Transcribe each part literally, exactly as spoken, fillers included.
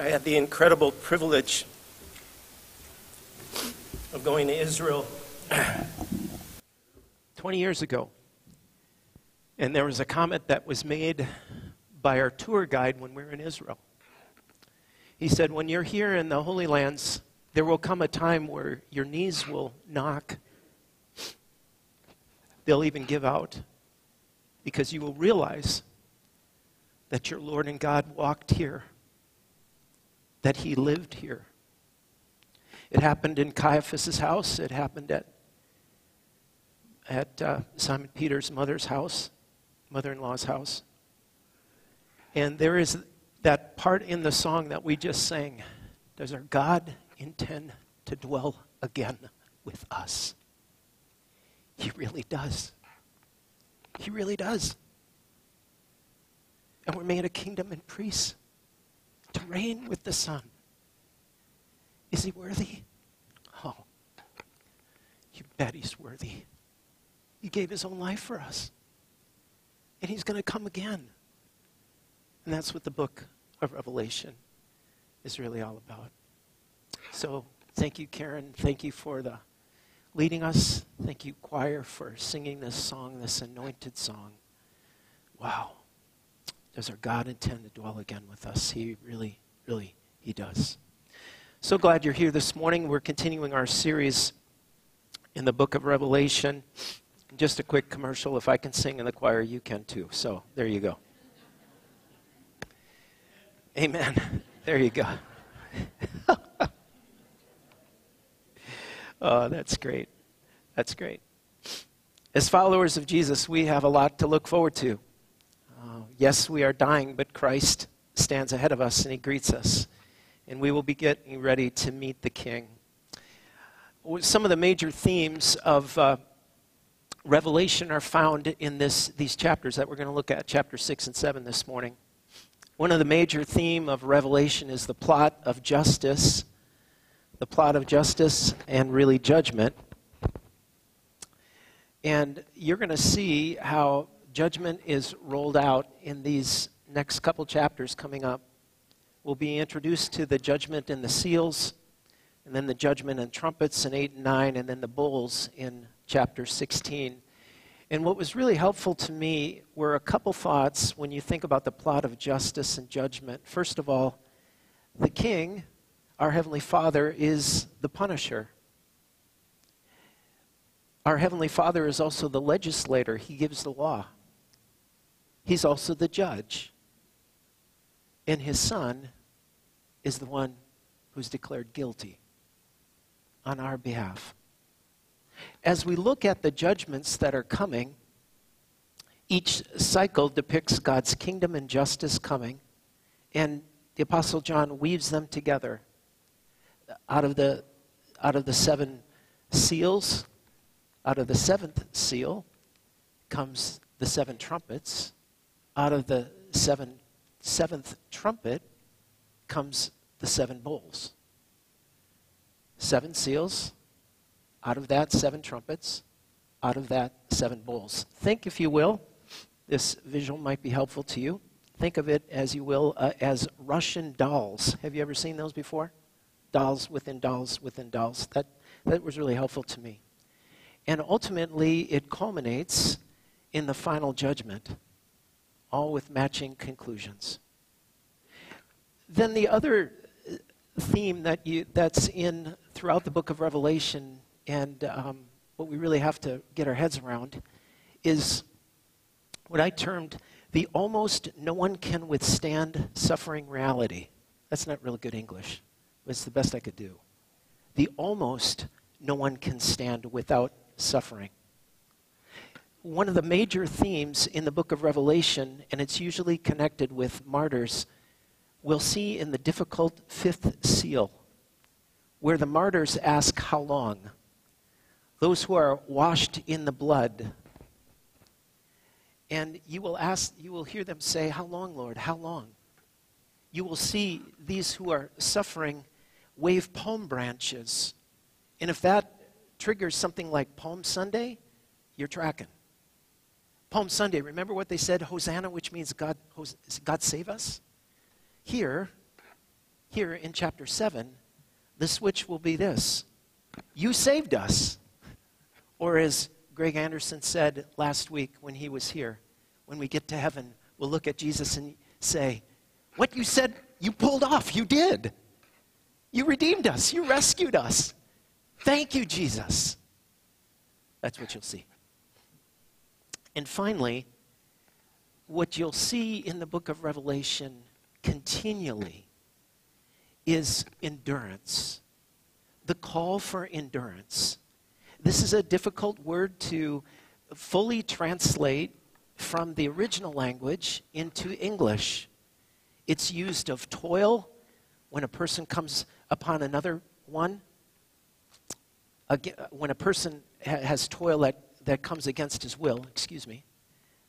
I had the incredible privilege of going to Israel twenty years ago. And there was a comment that was made by our tour guide when we were in Israel. He said, when you're here in the Holy Lands, there will come a time where your knees will knock. They'll even give out, because you will realize that your Lord and God walked here, that he lived here. It happened in Caiaphas' house. It happened at, at uh, Simon Peter's mother's house, mother-in-law's house. And there is that part in the song that we just sang. Does our God intend to dwell again with us? He really does. He really does. And we're made a kingdom and priests to reign with the Son. Is he worthy? Oh, you bet he's worthy. He gave his own life for us. And he's going to come again. And that's what the book of Revelation is really all about. So thank you, Karen. Thank you for the leading us. Thank you, choir, for singing this song, this anointed song. Wow. Does our God intend to dwell again with us? He really, really, he does. So glad you're here this morning. We're continuing our series in the book of Revelation. Just a quick commercial. If I can sing in the choir, you can too. So there you go. Amen. There you go. Oh, that's great. That's great. As followers of Jesus, we have a lot to look forward to. Uh, yes, we are dying, but Christ stands ahead of us and he greets us. And we will be getting ready to meet the King. Some of the major themes of uh, Revelation are found in this, these chapters that we're going to look at, chapter six and seven this morning. One of the major themes of Revelation is the plot of justice, the plot of justice and really judgment. And you're going to see how judgment is rolled out in these next couple chapters coming up. We'll be introduced to the judgment and the seals, and then the judgment and trumpets in eight and nine, and then the bowls in chapter sixteen. And what was really helpful to me were a couple thoughts when you think about the plot of justice and judgment. First of all, the King, our Heavenly Father, is the punisher. Our Heavenly Father is also the legislator. He gives the law. He's also the judge. And his Son is the one who's declared guilty on our behalf. As we look at the judgments that are coming, each cycle depicts God's kingdom and justice coming, and the Apostle John weaves them together. Out of the, out of the seven seals, out of the seventh seal comes the seven trumpets. Out of the seven Seventh trumpet comes the seven bowls. Seven seals, out of that seven trumpets, out of that seven bowls. Think, if you will, this visual might be helpful to you. Think of it, as you will, uh, as Russian dolls. Have you ever seen those before? Dolls within dolls within dolls. That, that was really helpful to me. And ultimately, it culminates in the final judgment, all with matching conclusions. Then the other theme that you, that's in throughout the book of Revelation, and um, what we really have to get our heads around, is what I termed the almost no one can withstand suffering reality. That's not really good English, but it's the best I could do. The almost no one can stand without suffering. One of the major themes in the book of Revelation, and it's usually connected with martyrs, we'll see in the difficult fifth seal, where the martyrs ask how long. Those who are washed in the blood. And you will ask, you will hear them say, how long, Lord, how long? You will see these who are suffering wave palm branches. And if that triggers something like Palm Sunday, you're tracking. Palm Sunday, remember what they said, Hosanna, which means God, God save us? Here, here in chapter seven, the switch will be this. You saved us. Or as Greg Anderson said last week when he was here, when we get to heaven, we'll look at Jesus and say, what you said, you pulled off. You did. You redeemed us. You rescued us. Thank you, Jesus. That's what you'll see. And finally, what you'll see in the book of Revelation continually is endurance. The call for endurance. This is a difficult word to fully translate from the original language into English. It's used of toil when a person comes upon another one. Again, when a person ha has toil that, that comes against his will, excuse me,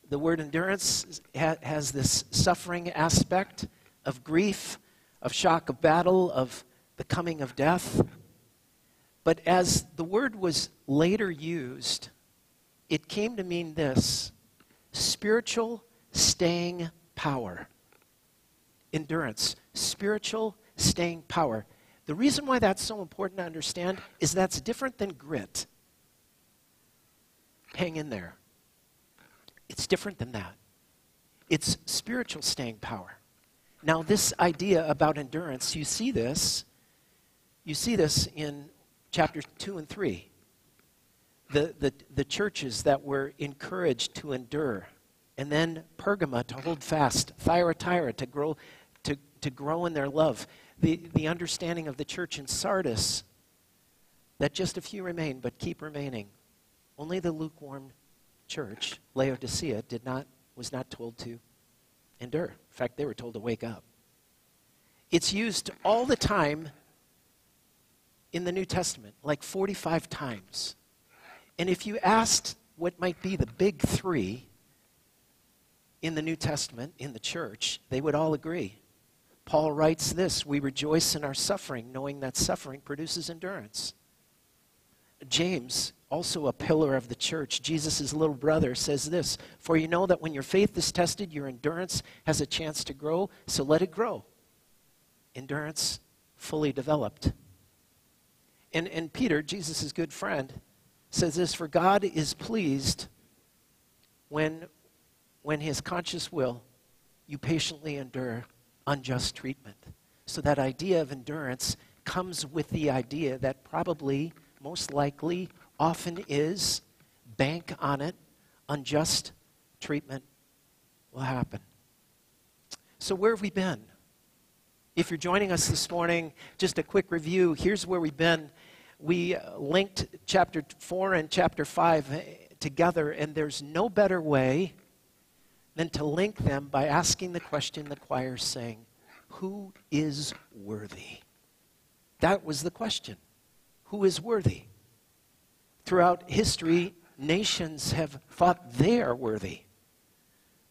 the word endurance ha has this suffering aspect of grief, of shock of battle, of the coming of death. But as the word was later used, it came to mean this: spiritual staying power. Endurance, spiritual staying power. The reason why that's so important to understand is that's different than grit. Hang in there. It's different than that. It's spiritual staying power. Now, this idea about endurance, you see this, you see this in chapters two and three. The, the, the churches that were encouraged to endure, and then Pergamum to hold fast, Thyatira to grow, to, to grow in their love. The, the understanding of the church in Sardis, that just a few remain, but keep remaining. Only the lukewarm church, Laodicea, did not, was not told to endure. In fact, they were told to wake up. It's used all the time in the New Testament, like forty-five times. And if you asked what might be the big three in the New Testament, in the church, they would all agree. Paul writes this: we rejoice in our suffering, knowing that suffering produces endurance. James, also a pillar of the church, Jesus' little brother, says this: for you know that when your faith is tested, your endurance has a chance to grow, so let it grow. Endurance fully developed. And, and Peter, Jesus' good friend, says this: for God is pleased when, when his conscious will you patiently endure unjust treatment. So that idea of endurance comes with the idea that probably, most likely, often is, bank on it, unjust treatment will happen. So where have we been? If you're joining us this morning, just a quick review. Here's where we've been. We linked chapter four and chapter five together, and there's no better way than to link them by asking the question the choir's saying: who is worthy? That was the question. Who is worthy? Throughout history, nations have thought they are worthy.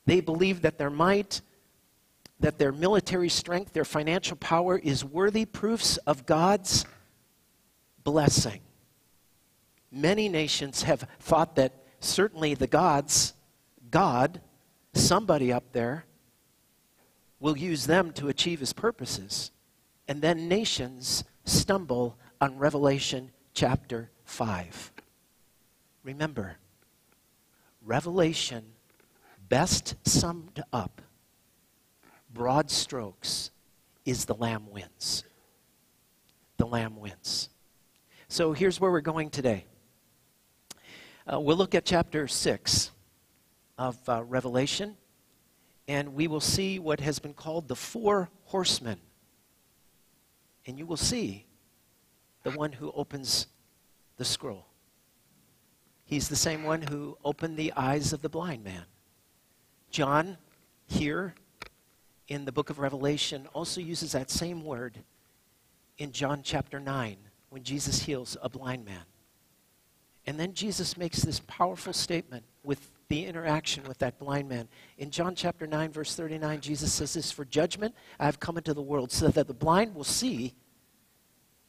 They believe that their might, that their military strength, their financial power is worthy proofs of God's blessing. Many nations have thought that certainly the gods, God, somebody up there will use them to achieve his purposes. And then nations stumble on Revelation chapter five. Remember, Revelation best summed up, broad strokes, is the Lamb wins. The Lamb wins. So here's where we're going today. Uh, we'll look at chapter six. Of uh, Revelation, and we will see what has been called the four horsemen. And you will see the one who opens the scroll. He's the same one who opened the eyes of the blind man. John, here in the book of Revelation, also uses that same word in John chapter nine when Jesus heals a blind man. And then Jesus makes this powerful statement with the interaction with that blind man. In John chapter nine, verse thirty-nine, Jesus says this: for judgment I have come into the world, so that the blind will see,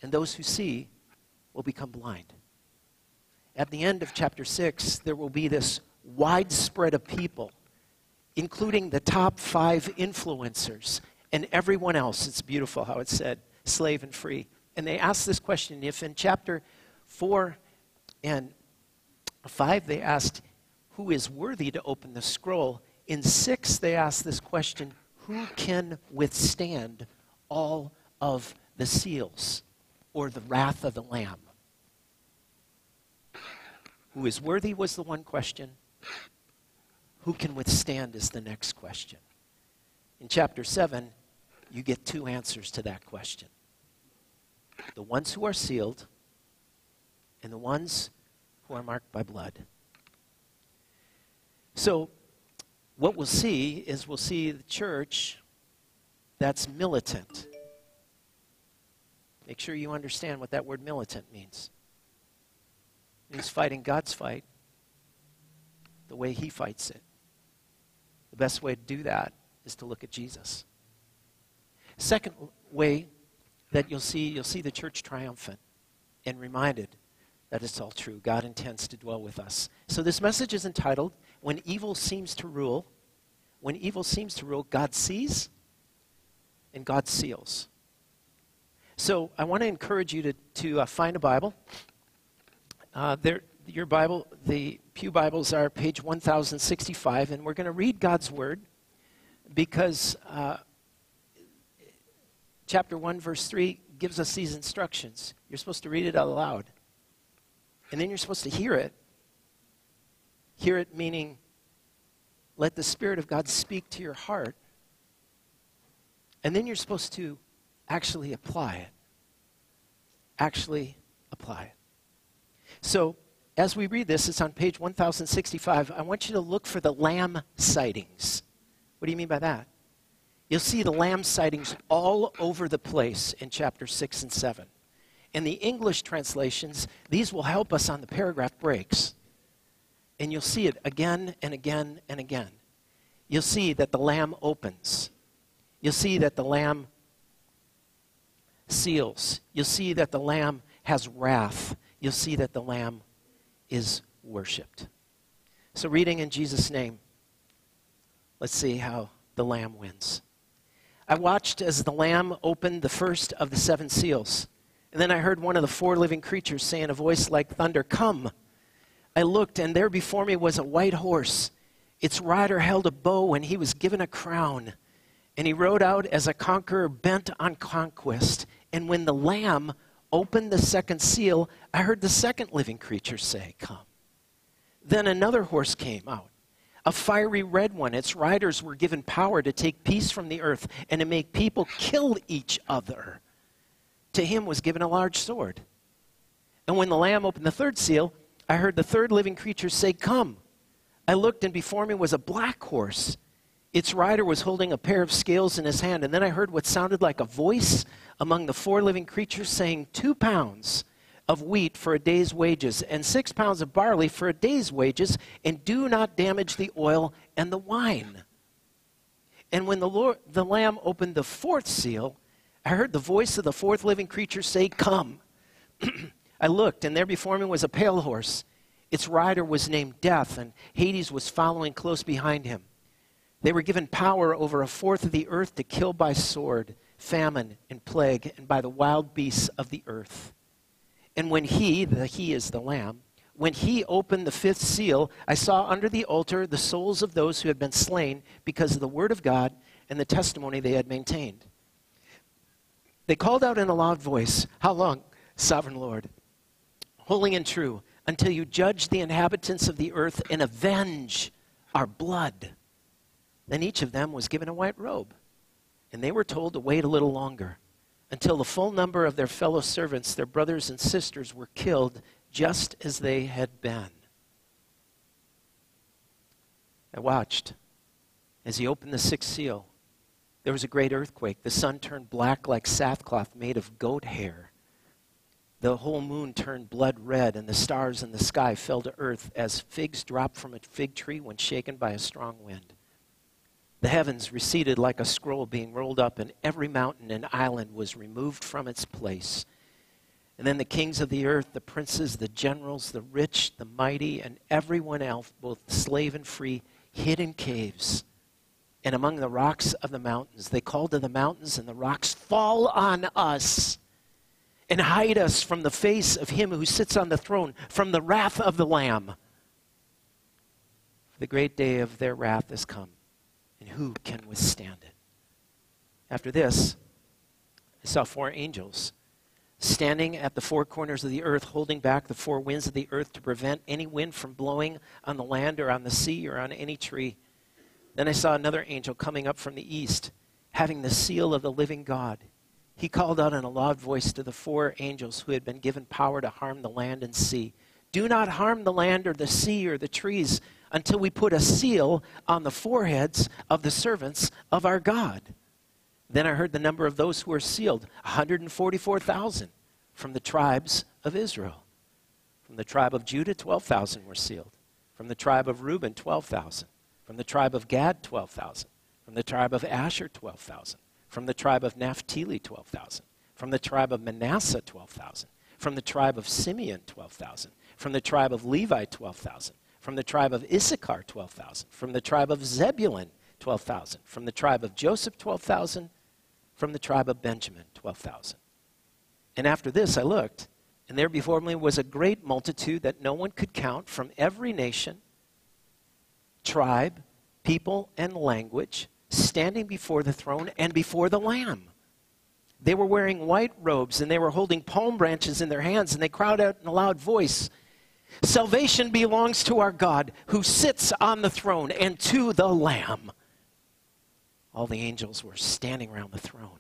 and those who see will become blind. At the end of chapter six, there will be this widespread of people, including the top five influencers and everyone else. It's beautiful how it's said, slave and free. And they asked this question. If in chapter four and five they asked, who is worthy to open the scroll? In six they asked this question, who can withstand all of the seals or the wrath of the Lamb? Who is worthy was the one question. Who can withstand is the next question. In chapter seven, you get two answers to that question. The ones who are sealed and the ones who are marked by blood. So what we'll see is we'll see the church that's militant. Make sure you understand what that word militant means. It means fighting God's fight the way he fights it. The best way to do that is to look at Jesus. Second way that you'll see, you'll see the church triumphant and reminded that it's all true. God intends to dwell with us. So this message is entitled, When Evil Seems to Rule. When evil seems to rule, God sees and God seals. So I want to encourage you to, to uh, find a Bible. Uh, there, your Bible, the Pew Bibles are page one thousand sixty-five, and we're going to read God's Word because uh, chapter one, verse three gives us these instructions. You're supposed to read it out loud, and then you're supposed to hear it. Hear it meaning, let the Spirit of God speak to your heart, and then you're supposed to actually apply it. Actually apply it. So, as we read this, it's on page one thousand sixty-five. I want you to look for the lamb sightings. What do you mean by that? You'll see the lamb sightings all over the place in chapter six and seven. In the English translations, these will help us on the paragraph breaks. And you'll see it again and again and again. You'll see that the lamb opens. You'll see that the lamb seals. You'll see that the lamb has wrath. You'll see that the lamb is worshipped. So reading in Jesus' name, let's see how the lamb wins. I watched as the lamb opened the first of the seven seals. And then I heard one of the four living creatures say in a voice like thunder, "Come." I looked, and there before me was a white horse. Its rider held a bow, and he was given a crown. And he rode out as a conqueror bent on conquest. And when the Lamb opened the second seal, I heard the second living creature say, "Come." Then another horse came out, a fiery red one. Its riders were given power to take peace from the earth and to make people kill each other. To him was given a large sword. And when the Lamb opened the third seal, I heard the third living creature say, "Come." I looked, and before me was a black horse. Its rider was holding a pair of scales in his hand, and then I heard what sounded like a voice among the four living creatures saying, two pounds of wheat for a day's wages, and six pounds of barley for a day's wages, and do not damage the oil and the wine. And when the, Lord, the Lamb opened the fourth seal, I heard the voice of the fourth living creature say, "Come." I looked, and there before me was a pale horse. Its rider was named Death, and Hades was following close behind him. They were given power over a fourth of the earth to kill by sword, famine, and plague, and by the wild beasts of the earth. And when he, the he is the Lamb, when he opened the fifth seal, I saw under the altar the souls of those who had been slain because of the word of God and the testimony they had maintained. They called out in a loud voice, "How long, Sovereign Lord, holy and true, until you judge the inhabitants of the earth and avenge our blood?" Then each of them was given a white robe, and they were told to wait a little longer until the full number of their fellow servants, their brothers and sisters, were killed just as they had been. I watched as he opened the sixth seal. There was a great earthquake. The sun turned black like sackcloth made of goat hair. The whole moon turned blood red, and the stars in the sky fell to earth as figs drop from a fig tree when shaken by a strong wind. The heavens receded like a scroll being rolled up, and every mountain and island was removed from its place. And then the kings of the earth, the princes, the generals, the rich, the mighty, and everyone else, both slave and free, hid in caves and among the rocks of the mountains. They called to the mountains and the rocks, fall on us and hide us from the face of him who sits on the throne, from the wrath of the Lamb. The great day of their wrath has come, and who can withstand it? After this, I saw four angels standing at the four corners of the earth, holding back the four winds of the earth to prevent any wind from blowing on the land or on the sea or on any tree. Then I saw another angel coming up from the east, having the seal of the living God. He called out in a loud voice to the four angels who had been given power to harm the land and sea, "Do not harm the land or the sea or the trees until we put a seal on the foreheads of the servants of our God." Then I heard the number of those who were sealed, one hundred forty-four thousand from the tribes of Israel. From the tribe of Judah, twelve thousand were sealed. From the tribe of Reuben, twelve thousand. From the tribe of Gad, twelve thousand. From the tribe of Asher, twelve thousand. From the tribe of Naphtali, twelve thousand. From the tribe of Manasseh, twelve thousand. From the tribe of Simeon, twelve thousand. From the tribe of Levi, twelve thousand. From the tribe of Issachar, twelve thousand. From the tribe of Zebulun, twelve thousand. From the tribe of Joseph, twelve thousand. From the tribe of Benjamin, twelve thousand. And after this I looked, and there before me was a great multitude that no one could count, from every nation, tribe, people, and language, standing before the throne and before the Lamb. They were wearing white robes, and they were holding palm branches in their hands, and they cried out in a loud voice, "Salvation belongs to our God, who sits on the throne, and to the Lamb." All the angels were standing around the throne,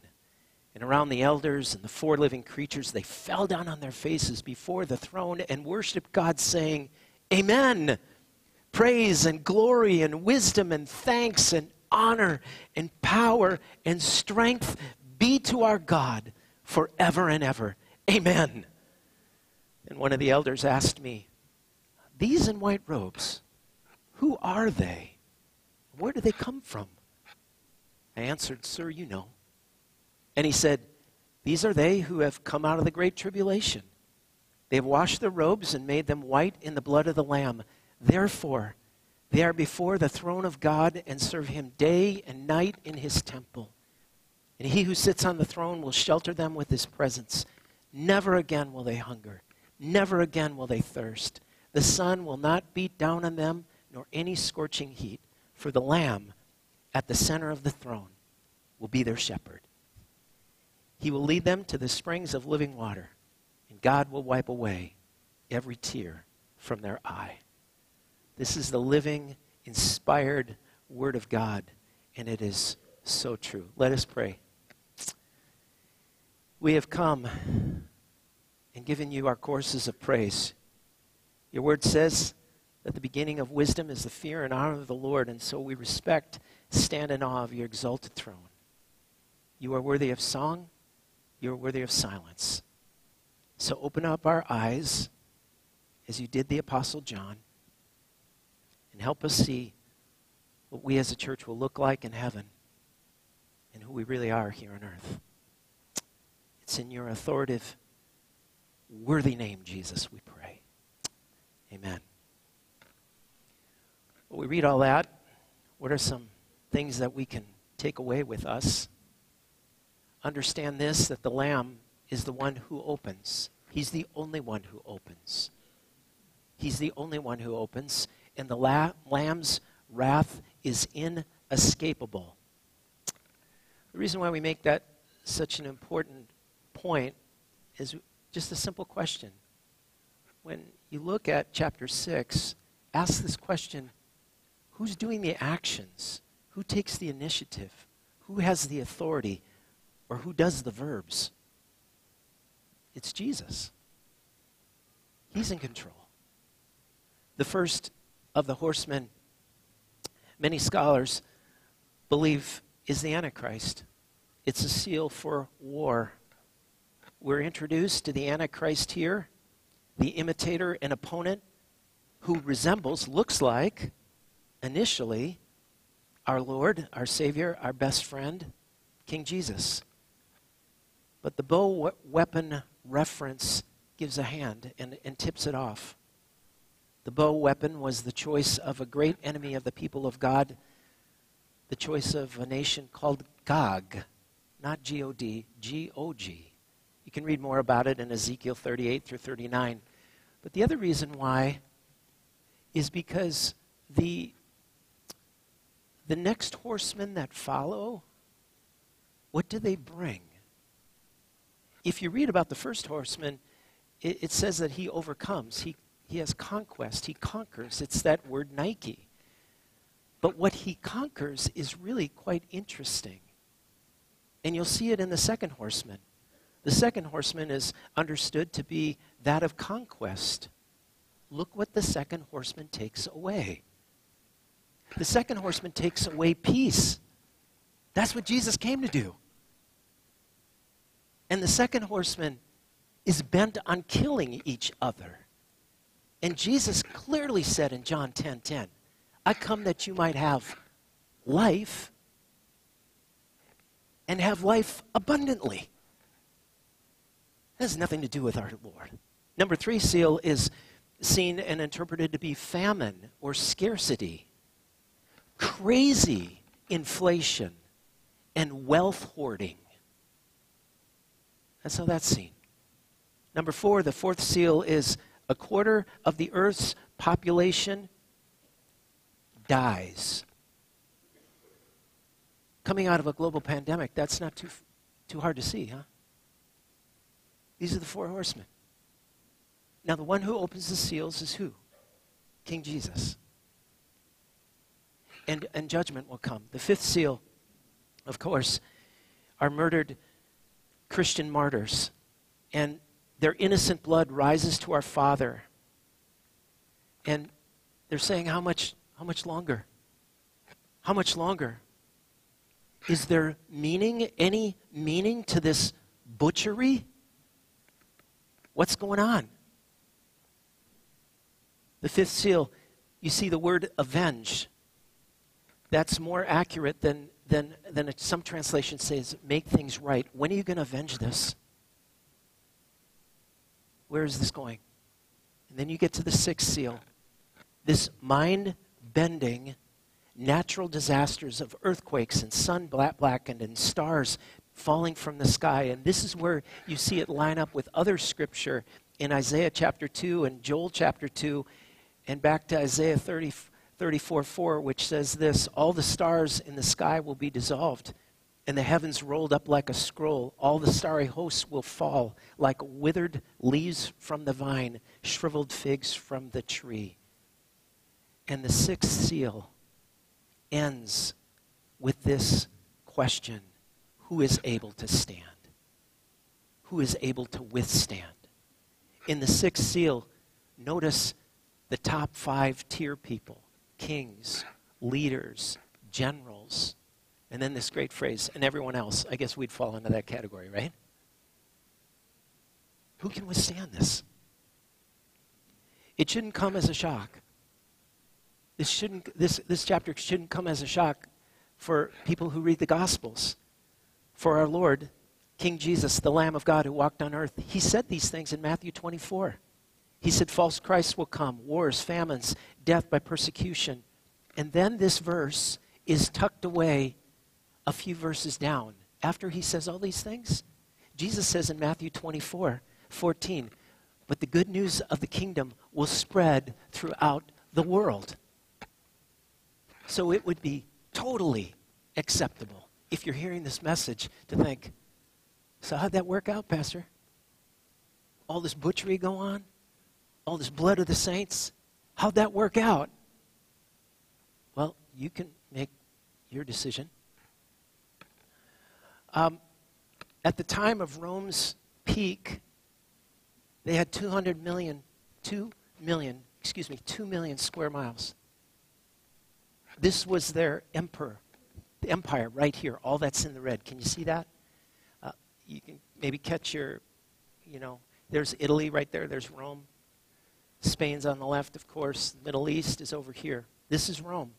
and around the elders and the four living creatures. They fell down on their faces before the throne and worshiped God, saying, "Amen. Praise and glory and wisdom and thanks and honor and power and strength be to our God forever and ever. Amen." And one of the elders asked me, "These in white robes, who are they? Where do they come from?" I answered, "Sir, you know." And he said, "These are they who have come out of the great tribulation. They have washed their robes and made them white in the blood of the Lamb. Therefore, they are before the throne of God and serve him day and night in his temple. And he who sits on the throne will shelter them with his presence. Never again will they hunger. Never again will they thirst. The sun will not beat down on them, nor any scorching heat, for the Lamb at the center of the throne will be their shepherd. He will lead them to the springs of living water, and God will wipe away every tear from their eye." This is the living, inspired Word of God, and it is so true. Let us pray. We have come and given you our courses of praise. Your Word says that the beginning of wisdom is the fear and honor of the Lord, and so we respect, stand in awe of your exalted throne. You are worthy of song. You are worthy of silence. So open up our eyes, as you did the Apostle John, and help us see what we as a church will look like in heaven and who we really are here on earth. It's in your authoritative, worthy name, Jesus, we pray. Amen. Well, we read all that. What are some things that we can take away with us? Understand this, that the Lamb is the one who opens. He's the only one who opens. He's the only one who opens, and the la- Lamb's wrath is inescapable. The reason why we make that such an important point is just a simple question. When you look at chapter six, ask this question: who's doing the actions? Who takes the initiative? Who has the authority? Or who does the verbs? It's Jesus. He's in control. The first of the horsemen, many scholars believe, is the Antichrist. It's a seal for war. We're introduced to the Antichrist here, the imitator and opponent who resembles, looks like, initially, our Lord, our Savior, our best friend, King Jesus. But the bow weapon reference gives a hand and, and tips it off. The bow weapon was the choice of a great enemy of the people of God, the choice of a nation called Gog, not G O D, G O G. You can read more about it in Ezekiel thirty-eight through thirty-nine. But the other reason why is because the, the next horsemen that follow, what do they bring? If you read about the first horseman, it, it says that he overcomes. He, he has conquest. He conquers. It's that word Nike. But what he conquers is really quite interesting. And you'll see it in the second horseman. The second horseman is understood to be that of conquest. Look what the second horseman takes away. The second horseman takes away peace. That's what Jesus came to do. And the second horseman is bent on killing each other. And Jesus clearly said in John ten ten, I come that you might have life and have life abundantly. That has nothing to do with our Lord. Number three seal is seen and interpreted to be famine or scarcity, crazy inflation, and wealth hoarding. That's how that's seen. Number four, the fourth seal is a quarter of the earth's population dies. Coming out of a global pandemic, that's not too, too hard to see, huh? These are the four horsemen. Now, the one who opens the seals is who? King Jesus. And, and judgment will come. The fifth seal, of course, are murdered Christian martyrs, and their innocent blood rises to our Father. And they're saying, how much, how much longer? How much longer? Is there meaning, any meaning to this butchery? What's going on? The fifth seal, you see the word avenge. That's more accurate than Then, then some translation says, make things right. When are you going to avenge this? Where is this going? And then you get to the sixth seal. This mind-bending natural disasters of earthquakes and sun black blackened and stars falling from the sky. And this is where you see it line up with other scripture in Isaiah chapter two and Joel chapter two and back to Isaiah thirty-four four, which says this, all the stars in the sky will be dissolved, and the heavens rolled up like a scroll. All the starry hosts will fall like withered leaves from the vine, shriveled figs from the tree. And the sixth seal ends with this question, who is able to stand? Who is able to withstand? In the sixth seal, notice the top five tier people. Kings, leaders, generals, and then this great phrase, and everyone else. I guess we'd fall into that category, right? Who can withstand this? It shouldn't come as a shock. This, shouldn't, this, this chapter shouldn't come as a shock for people who read the Gospels. For our Lord, King Jesus, the Lamb of God who walked on earth, he said these things in Matthew twenty-four. He said, false Christs will come, wars, famines, death by persecution. And then this verse is tucked away a few verses down. After he says all these things, Jesus says in Matthew twenty-four fourteen, but the good news of the kingdom will spread throughout the world. So it would be totally acceptable if you're hearing this message to think, so how'd that work out, Pastor? All this butchery go on? All this blood of the saints, how'd that work out? Well, you can make your decision. Um, at the time of Rome's peak, they had two hundred million, two million, excuse me, two million square miles. This was their emperor, the empire right here, all that's in the red. Can you see that? Uh, you can maybe catch your, you know, there's Italy right there, there's Rome. Spain's on the left, of course. The Middle East is over here. This is Rome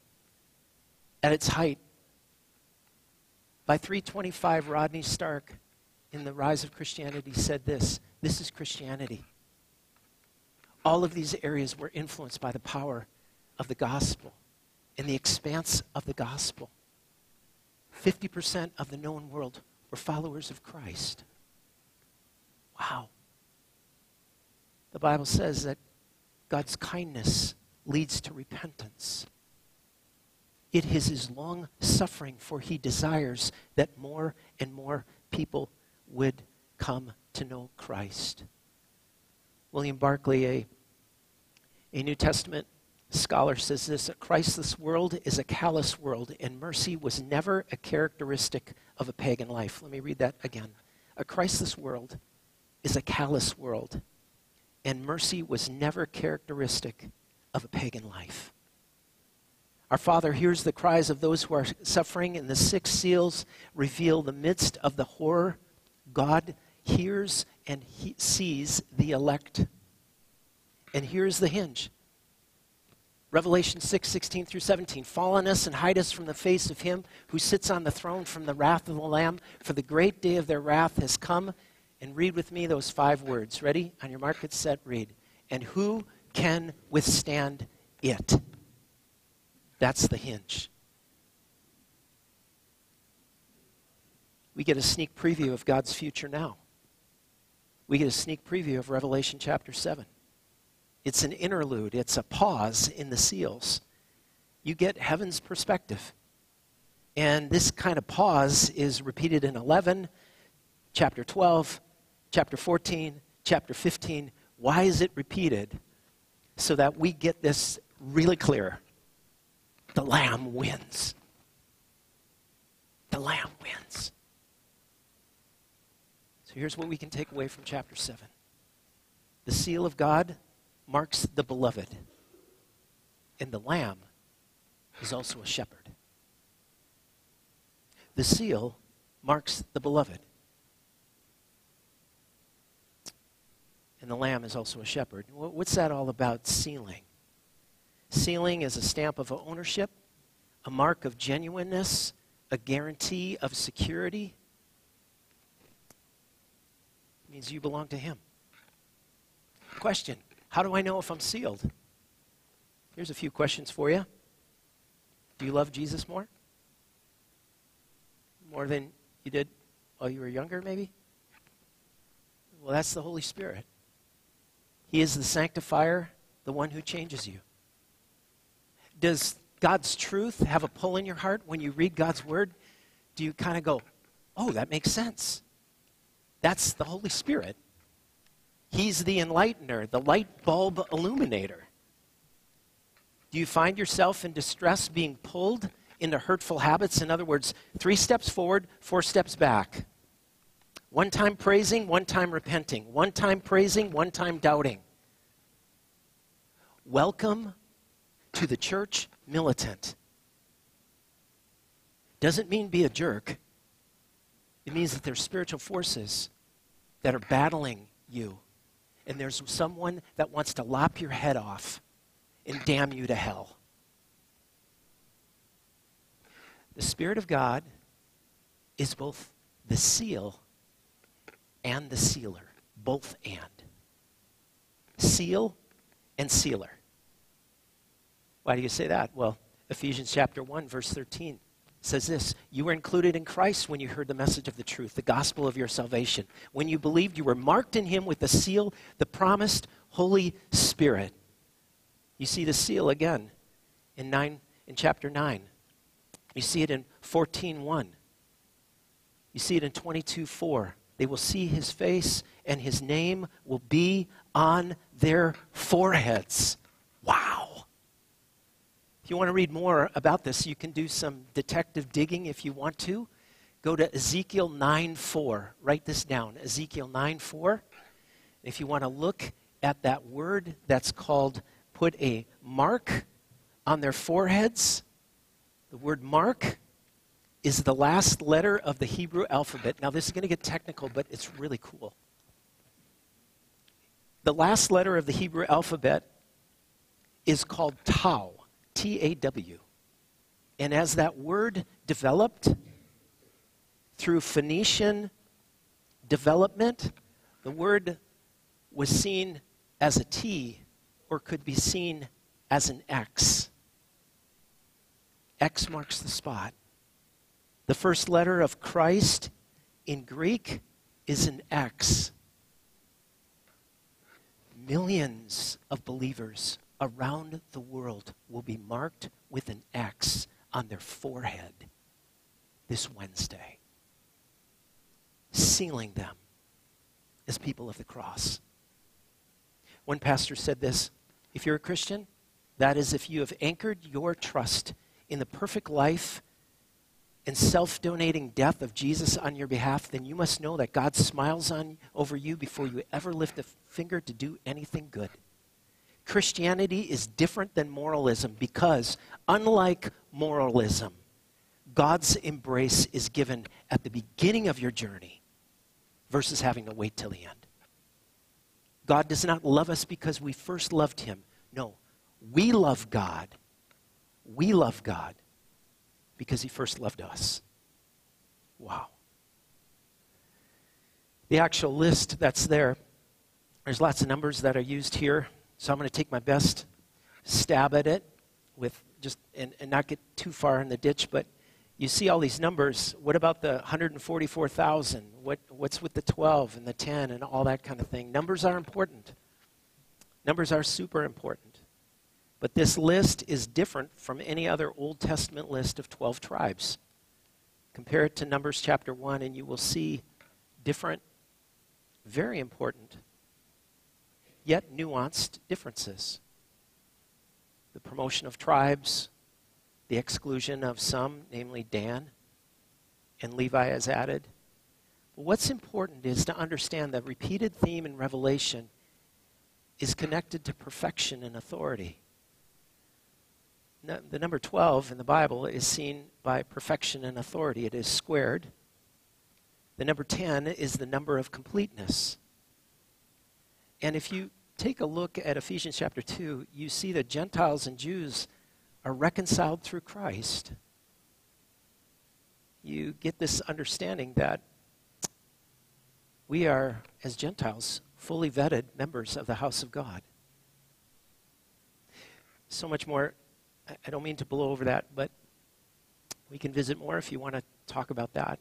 at its height. By three twenty-five, Rodney Stark, in The Rise of Christianity, said this, this is Christianity. All of these areas were influenced by the power of the gospel and the expanse of the gospel. fifty percent of the known world were followers of Christ. Wow. The Bible says that God's kindness leads to repentance. It is his long suffering, for he desires that more and more people would come to know Christ. William Barclay, a, a New Testament scholar, says this: a Christless world is a callous world, and mercy was never a characteristic of a pagan life. Let me read that again. A Christless world is a callous world, and mercy was never characteristic of a pagan life. Our Father hears the cries of those who are suffering, and the six seals reveal the midst of the horror. God hears and he sees the elect. And here's the hinge. Revelation six, sixteen through seventeen. Fall on us and hide us from the face of him who sits on the throne, from the wrath of the Lamb, for the great day of their wrath has come. And read with me those five words. Ready? On your mark, get set, read. And who can withstand it? That's the hinge. We get a sneak preview of God's future now. We get a sneak preview of Revelation chapter seven. It's an interlude. It's a pause in the seals. You get heaven's perspective. And this kind of pause is repeated in eleven, chapter twelve, chapter fourteen, chapter fifteen. Why is it repeated? So that we get this really clear. The Lamb wins. The Lamb wins. So here's what we can take away from chapter seven. The seal of God marks the beloved, and the Lamb is also a shepherd. The seal marks the beloved, and the Lamb is also a shepherd. What's that all about, sealing? Sealing is a stamp of ownership, a mark of genuineness, a guarantee of security. It means you belong to him. Question: how do I know if I'm sealed? Here's a few questions for you. Do you love Jesus more? More than you did while you were younger, maybe? Well, that's the Holy Spirit. He is the sanctifier, the one who changes you. Does God's truth have a pull in your heart? When you read God's word, do you kind of go, oh, that makes sense? That's the Holy Spirit. He's the enlightener, the light bulb illuminator. Do you find yourself in distress, being pulled into hurtful habits? In other words, three steps forward, four steps back. One time praising, one time repenting. One time praising, one time doubting. Welcome to the church militant. Doesn't mean be a jerk. It means that there's spiritual forces that are battling you. And there's someone that wants to lop your head off and damn you to hell. The Spirit of God is both the seal and the sealer. Both and. Seal and sealer. Why do you say that? Well, Ephesians chapter one, verse thirteen says this: you were included in Christ when you heard the message of the truth, the gospel of your salvation. When you believed, you were marked in him with the seal, the promised Holy Spirit. You see the seal again in nine, in chapter nine. You see it in fourteen one. You see it in twenty-two four. They will see his face, and his name will be on their foreheads. Wow. If you want to read more about this, you can do some detective digging if you want to. Go to Ezekiel nine four. Write this down, Ezekiel nine four. If you want to look at that word that's called, put a mark on their foreheads. The word mark is the last letter of the Hebrew alphabet. Now, this is going to get technical, but it's really cool. The last letter of the Hebrew alphabet is called Tau. T A W. And as that word developed through Phoenician development, the word was seen as a T, or could be seen as an X. X marks the spot. The first letter of Christ in Greek is an X. Millions of believers around the world will be marked with an X on their forehead this Wednesday, sealing them as people of the cross. One pastor said this, if you're a Christian, that is, if you have anchored your trust in the perfect life and self-donating death of Jesus on your behalf, then you must know that God smiles on over you before you ever lift a finger to do anything good. Christianity is different than moralism because, unlike moralism, God's embrace is given at the beginning of your journey versus having to wait till the end. God does not love us because we first loved him. No, we love God. We love God because he first loved us. Wow. The actual list that's there, there's lots of numbers that are used here, so I'm going to take my best stab at it with just and, and not get too far in the ditch, but you see all these numbers. What about the one hundred forty-four thousand? What, what's with the twelve and the ten and all that kind of thing? Numbers are important. Numbers are super important. But this list is different from any other Old Testament list of twelve tribes. Compare it to Numbers chapter one, and you will see different, very important, yet nuanced differences. The promotion of tribes, the exclusion of some, namely Dan, and Levi is added. But what's important is to understand that repeated theme in Revelation is connected to perfection and authority. No, the number twelve in the Bible is seen by perfection and authority. It is squared. The number ten is the number of completeness. And if you take a look at Ephesians chapter two, you see that Gentiles and Jews are reconciled through Christ. You get this understanding that we are, as Gentiles, fully vetted members of the house of God. So much more. I don't mean to blow over that, but we can visit more if you want to talk about that.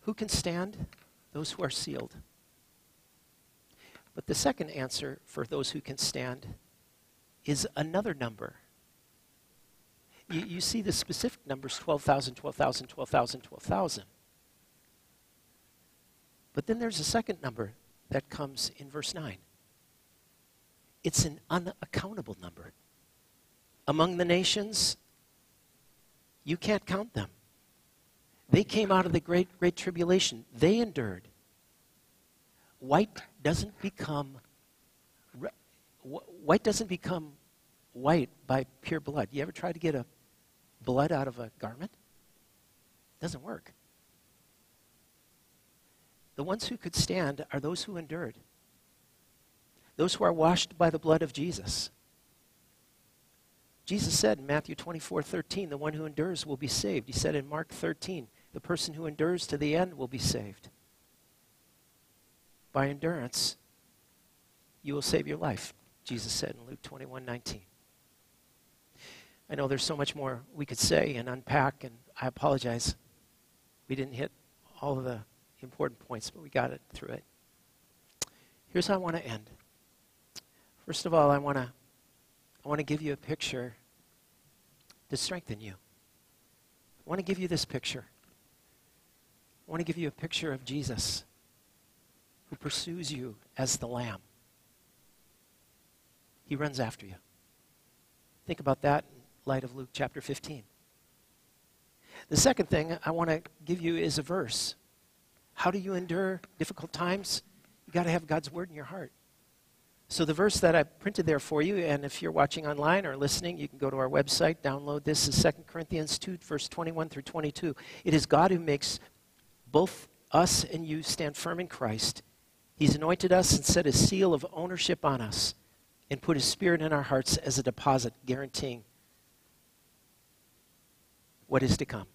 Who can stand? Those who are sealed. But the second answer for those who can stand is another number. You, you see the specific numbers, twelve thousand, twelve thousand, twelve thousand, twelve thousand. But then there's a second number that comes in verse nine. It's an unaccountable number. Among the nations, you can't count them. They came out of the great, great tribulation. They endured. White doesn't become... White doesn't become white by pure blood. You ever try to get a blood out of a garment? It doesn't work. The ones who could stand are those who endured, those who are washed by the blood of Jesus. Jesus said in Matthew twenty-four thirteen, the one who endures will be saved. He said in Mark thirteen, the person who endures to the end will be saved. By endurance, you will save your life. Jesus said in Luke twenty-one nineteen. I know there's so much more we could say and unpack, and I apologize. We didn't hit all of the important points, but we got it through it. Here's how I want to end. First of all, I want to I want to give you a picture to strengthen you. I want to give you this picture. I want to give you a picture of Jesus who pursues you as the Lamb. He runs after you. Think about that in light of Luke chapter fifteen. The second thing I want to give you is a verse. How do you endure difficult times? You've got to have God's word in your heart. So the verse that I printed there for you, and if you're watching online or listening, you can go to our website, download this, is Second Corinthians two, verse twenty-one through twenty-two. It is God who makes both us and you stand firm in Christ. He's anointed us and set his seal of ownership on us, and put his spirit in our hearts as a deposit, guaranteeing what is to come.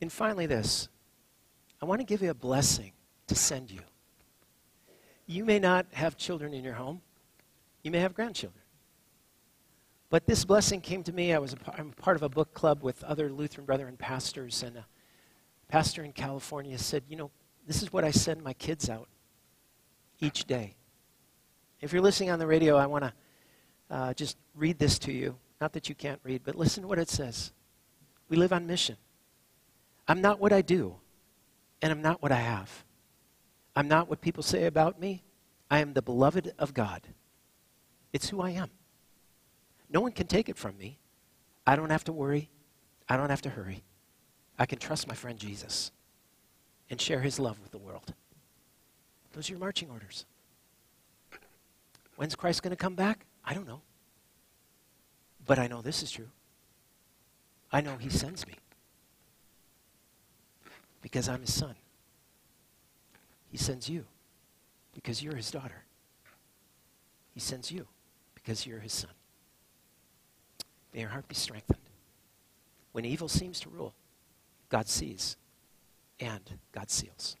And finally this, I want to give you a blessing to send you. You may not have children in your home. You may have grandchildren. But this blessing came to me. I was a, I'm part of a book club with other Lutheran brethren pastors, and a pastor in California said, you know, this is what I send my kids out each day. If you're listening on the radio, I want to uh, just read this to you. Not that you can't read, but listen to what it says. We live on mission. I'm not what I do, and I'm not what I have. I'm not what people say about me. I am the beloved of God. It's who I am. No one can take it from me. I don't have to worry. I don't have to hurry. I can trust my friend Jesus and share his love with the world. Those are your marching orders. When's Christ going to come back? I don't know. But I know this is true. I know he sends me because I'm his son. He sends you because you're his daughter. He sends you because you're his son. May your heart be strengthened. When evil seems to rule, God sees and God seals.